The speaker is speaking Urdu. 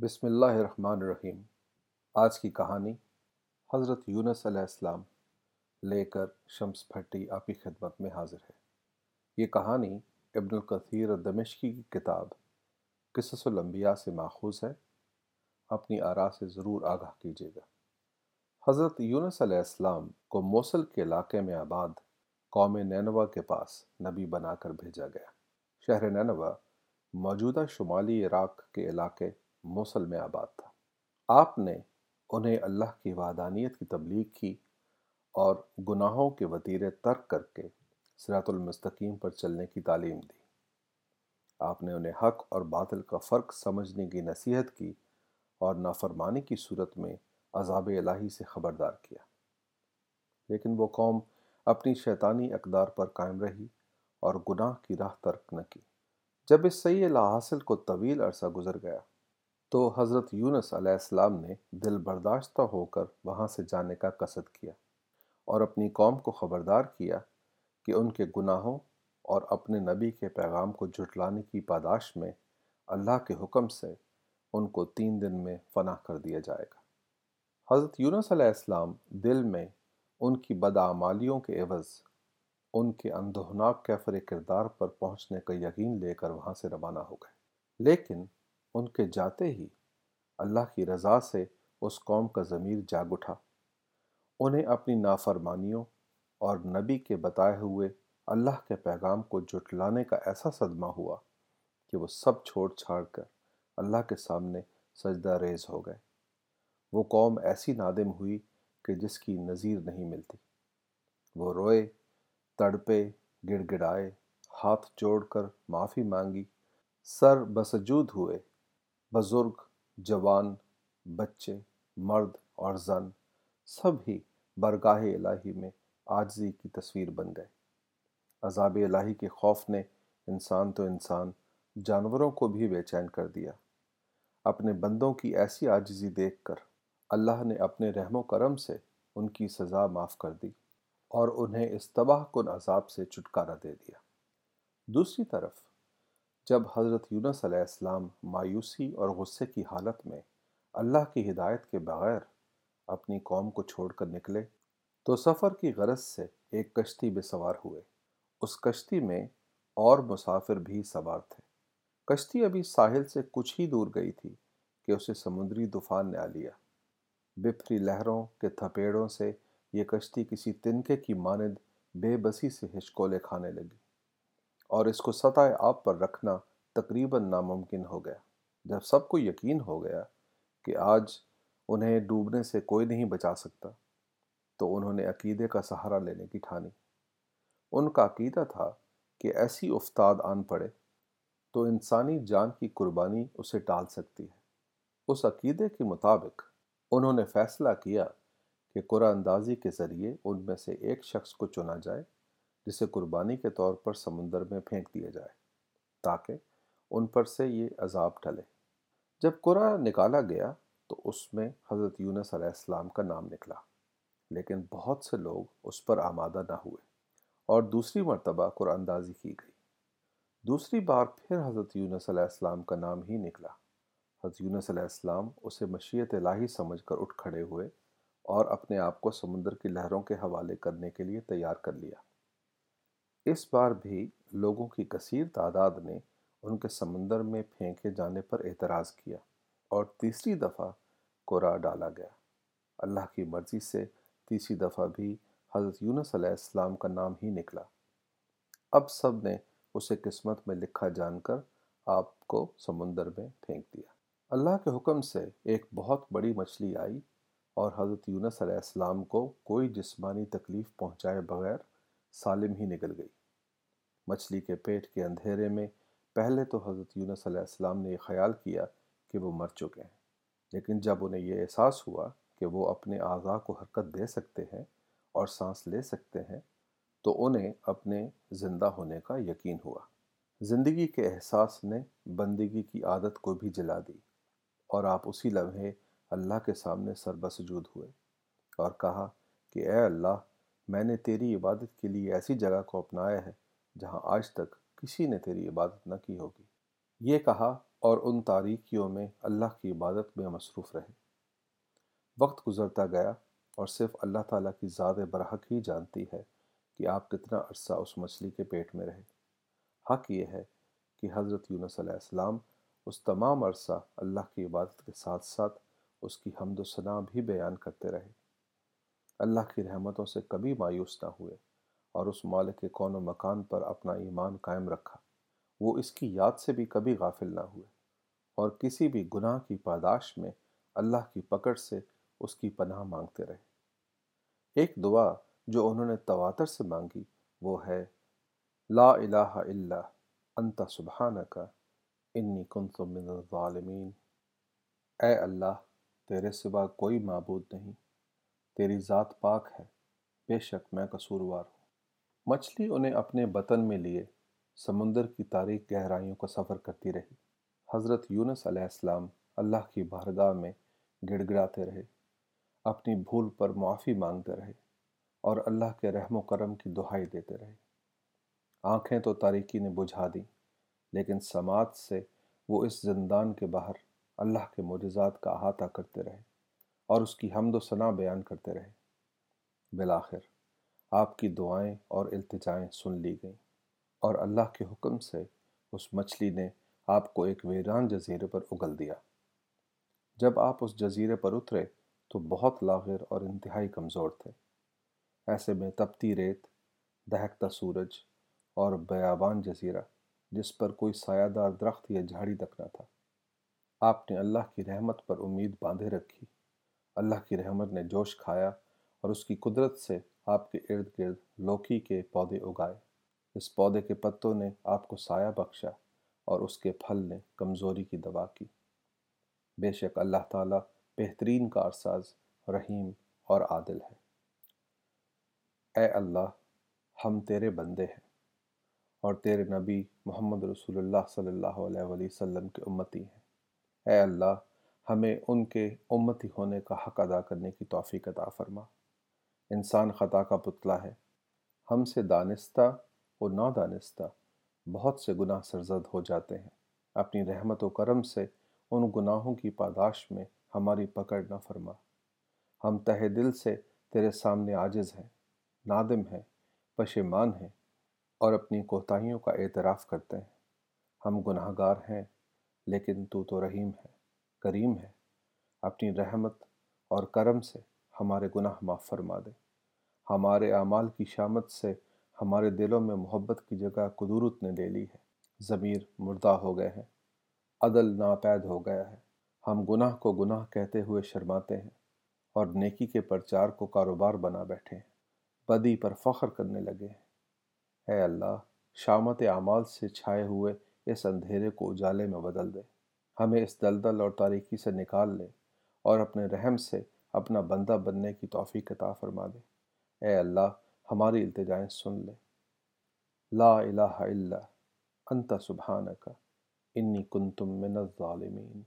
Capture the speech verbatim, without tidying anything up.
بسم اللہ الرحمن الرحیم۔ آج کی کہانی حضرت یونس علیہ السلام لے کر شمس بھٹی آپ کی خدمت میں حاضر ہے۔ یہ کہانی ابن القثیر دمشقی کی کتاب قصص الانبیاء سے ماخوذ ہے۔ اپنی آراء سے ضرور آگاہ کیجیے گا۔ حضرت یونس علیہ السلام کو موصل کے علاقے میں آباد قوم نینوا کے پاس نبی بنا کر بھیجا گیا۔ شہر نینوا موجودہ شمالی عراق کے علاقے موصل میں آباد تھا۔ آپ نے انہیں اللہ کی وحدانیت کی تبلیغ کی اور گناہوں کے وطیرے ترک کر کے صراط المستقیم پر چلنے کی تعلیم دی۔ آپ نے انہیں حق اور باطل کا فرق سمجھنے کی نصیحت کی اور نافرمانی کی صورت میں عذاب الہی سے خبردار کیا، لیکن وہ قوم اپنی شیطانی اقدار پر قائم رہی اور گناہ کی راہ ترک نہ کی۔ جب اس سعی لاحاصل کو طویل عرصہ گزر گیا تو حضرت یونس علیہ السلام نے دل برداشتہ ہو کر وہاں سے جانے کا قصد کیا اور اپنی قوم کو خبردار کیا کہ ان کے گناہوں اور اپنے نبی کے پیغام کو جھٹلانے کی پاداش میں اللہ کے حکم سے ان کو تین دن میں فنا کر دیا جائے گا۔ حضرت یونس علیہ السلام دل میں ان کی بدعمالیوں کے عوض ان کے اندھوناک کیفر کردار پر پہنچنے کا یقین لے کر وہاں سے روانہ ہو گئے، لیکن ان کے جاتے ہی اللہ کی رضا سے اس قوم کا ضمیر جاگ اٹھا۔ انہیں اپنی نافرمانیوں اور نبی کے بتائے ہوئے اللہ کے پیغام کو جھٹلانے کا ایسا صدمہ ہوا کہ وہ سب چھوڑ چھاڑ کر اللہ کے سامنے سجدہ ریز ہو گئے۔ وہ قوم ایسی نادم ہوئی کہ جس کی نظیر نہیں ملتی۔ وہ روئے، تڑپے، گڑ گڑائے، ہاتھ جوڑ کر معافی مانگی، سر بسجود ہوئے۔ بزرگ، جوان، بچے، مرد اور زن سب ہی برگاہ الہی میں عاجزی کی تصویر بن گئے۔ عذاب الہی کے خوف نے انسان تو انسان جانوروں کو بھی بے چین کر دیا۔ اپنے بندوں کی ایسی عاجزی دیکھ کر اللہ نے اپنے رحم و کرم سے ان کی سزا معاف کر دی اور انہیں اس تباہ کن عذاب سے چھٹکارا دے دیا۔ دوسری طرف جب حضرت یونس علیہ السلام مایوسی اور غصے کی حالت میں اللہ کی ہدایت کے بغیر اپنی قوم کو چھوڑ کر نکلے تو سفر کی غرض سے ایک کشتی میں سوار ہوئے۔ اس کشتی میں اور مسافر بھی سوار تھے۔ کشتی ابھی ساحل سے کچھ ہی دور گئی تھی کہ اسے سمندری طوفان نے آ لیا۔ بفری لہروں کے تھپیڑوں سے یہ کشتی کسی تنکے کی مانند بے بسی سے ہچکولے کھانے لگی اور اس کو سطح آب پر رکھنا تقریباً ناممکن ہو گیا۔ جب سب کو یقین ہو گیا کہ آج انہیں ڈوبنے سے کوئی نہیں بچا سکتا تو انہوں نے عقیدے کا سہارا لینے کی ٹھانی۔ ان کا عقیدہ تھا کہ ایسی افتاد آن پڑے تو انسانی جان کی قربانی اسے ٹال سکتی ہے۔ اس عقیدے کے مطابق انہوں نے فیصلہ کیا کہ قرعہ اندازی کے ذریعے ان میں سے ایک شخص کو چنا جائے جسے قربانی کے طور پر سمندر میں پھینک دیا جائے تاکہ ان پر سے یہ عذاب ٹلے۔ جب قرعہ نکالا گیا تو اس میں حضرت یونس علیہ السلام کا نام نکلا، لیکن بہت سے لوگ اس پر آمادہ نہ ہوئے اور دوسری مرتبہ قرعہ اندازی کی گئی۔ دوسری بار پھر حضرت یونس علیہ السلام کا نام ہی نکلا۔ حضرت یونس علیہ السلام اسے مشیت الہی سمجھ کر اٹھ کھڑے ہوئے اور اپنے آپ کو سمندر کی لہروں کے حوالے کرنے کے لیے تیار کر لیا۔ اس بار بھی لوگوں کی کثیر تعداد نے ان کے سمندر میں پھینکے جانے پر اعتراض کیا اور تیسری دفعہ قرعہ ڈالا گیا۔ اللہ کی مرضی سے تیسری دفعہ بھی حضرت یونس علیہ السلام کا نام ہی نکلا۔ اب سب نے اسے قسمت میں لکھا جان کر آپ کو سمندر میں پھینک دیا۔ اللہ کے حکم سے ایک بہت بڑی مچھلی آئی اور حضرت یونس علیہ السلام کو کوئی جسمانی تکلیف پہنچائے بغیر سالم ہی نکل گئی۔ مچھلی کے پیٹ کے اندھیرے میں پہلے تو حضرت یونس علیہ السلام نے یہ خیال کیا کہ وہ مر چکے ہیں، لیکن جب انہیں یہ احساس ہوا کہ وہ اپنے اعضاء کو حرکت دے سکتے ہیں اور سانس لے سکتے ہیں تو انہیں اپنے زندہ ہونے کا یقین ہوا۔ زندگی کے احساس نے بندگی کی عادت کو بھی جلا دی اور آپ اسی لمحے اللہ کے سامنے سر بسجود ہوئے اور کہا کہ اے اللہ، میں نے تیری عبادت کے لیے ایسی جگہ کو اپنایا ہے جہاں آج تک کسی نے تیری عبادت نہ کی ہوگی۔ یہ کہا اور ان تاریکیوں میں اللہ کی عبادت میں مصروف رہے۔ وقت گزرتا گیا اور صرف اللہ تعالیٰ کی ذات برحق ہی جانتی ہے کہ آپ کتنا عرصہ اس مچھلی کے پیٹ میں رہے۔ حق یہ ہے کہ حضرت یونس علیہ السلام اس تمام عرصہ اللہ کی عبادت کے ساتھ ساتھ اس کی حمد و ثنا بھی بیان کرتے رہے، اللہ کی رحمتوں سے کبھی مایوس نہ ہوئے اور اس مالک کے کون و مکان پر اپنا ایمان قائم رکھا۔ وہ اس کی یاد سے بھی کبھی غافل نہ ہوئے اور کسی بھی گناہ کی پاداش میں اللہ کی پکڑ سے اس کی پناہ مانگتے رہے۔ ایک دعا جو انہوں نے تواتر سے مانگی وہ ہے لا الہ الا انت سبحانک انی کنت من الظالمین۔ اے اللہ، تیرے سوا کوئی معبود نہیں، تیری ذات پاک ہے، بے شک میں قصوروار ہوں۔ مچھلی انہیں اپنے بطن میں لیے سمندر کی تاریک گہرائیوں کا سفر کرتی رہی۔ حضرت یونس علیہ السلام اللہ کی بارگاہ میں گڑ گڑاتے رہے، اپنی بھول پر معافی مانگتے رہے اور اللہ کے رحم و کرم کی دہائی دیتے رہے۔ آنکھیں تو تاریکی نے بجھا دیں، لیکن سماعت سے وہ اس زندان کے باہر اللہ کے معجزات کا احاطہ کرتے رہے اور اس کی حمد و ثنا بیان کرتے رہے۔ بالآخر آپ کی دعائیں اور التجائیں سن لی گئیں اور اللہ کے حکم سے اس مچھلی نے آپ کو ایک ویران جزیرے پر اگل دیا۔ جب آپ اس جزیرے پر اترے تو بہت لاغر اور انتہائی کمزور تھے۔ ایسے میں تپتی ریت، دہکتا سورج اور بیابان جزیرہ جس پر کوئی سایہ دار درخت یا جھاڑی تک نہ تھا، آپ نے اللہ کی رحمت پر امید باندھے رکھی۔ اللہ کی رحمت نے جوش کھایا اور اس کی قدرت سے آپ کے ارد گرد لوکی کے پودے اگائے۔ اس پودے کے پتوں نے آپ کو سایہ بخشا اور اس کے پھل نے کمزوری کی دوا کی۔ بے شک اللہ تعالیٰ بہترین کارساز، رحیم اور عادل ہے۔ اے اللہ، ہم تیرے بندے ہیں اور تیرے نبی محمد رسول اللہ صلی اللہ علیہ وآلہ وسلم کے امتی ہیں۔ اے اللہ، ہمیں ان کے امتی ہونے کا حق ادا کرنے کی توفیق عطا فرما۔ انسان خطا کا پتلا ہے، ہم سے دانستہ اور نادانستہ بہت سے گناہ سرزد ہو جاتے ہیں۔ اپنی رحمت و کرم سے ان گناہوں کی پاداش میں ہماری پکڑ نہ فرما۔ ہم تہہ دل سے تیرے سامنے عاجز ہیں، نادم ہیں، پشیمان ہیں اور اپنی کوتاہیوں کا اعتراف کرتے ہیں۔ ہم گناہگار ہیں، لیکن تو تو رحیم ہے، کریم ہے۔ اپنی رحمت اور کرم سے ہمارے گناہ معاف فرما دے۔ ہمارے اعمال کی شامت سے ہمارے دلوں میں محبت کی جگہ قدورت نے لے لی ہے، ضمیر مردہ ہو گئے ہیں، عدل ناپید ہو گیا ہے۔ ہم گناہ کو گناہ کہتے ہوئے شرماتے ہیں اور نیکی کے پرچار کو کاروبار بنا بیٹھے ہیں، بدی پر فخر کرنے لگے ہیں۔ اے اللہ، شامت اعمال سے چھائے ہوئے اس اندھیرے کو اجالے میں بدل دے، ہمیں اس دلدل اور تاریکی سے نکال لے اور اپنے رحم سے اپنا بندہ بننے کی توفیق عطا فرما دے۔ اے اللہ، ہماری التجائیں سن لے۔ لا الہ الا انت سبحانک انی کنتم من الظالمین۔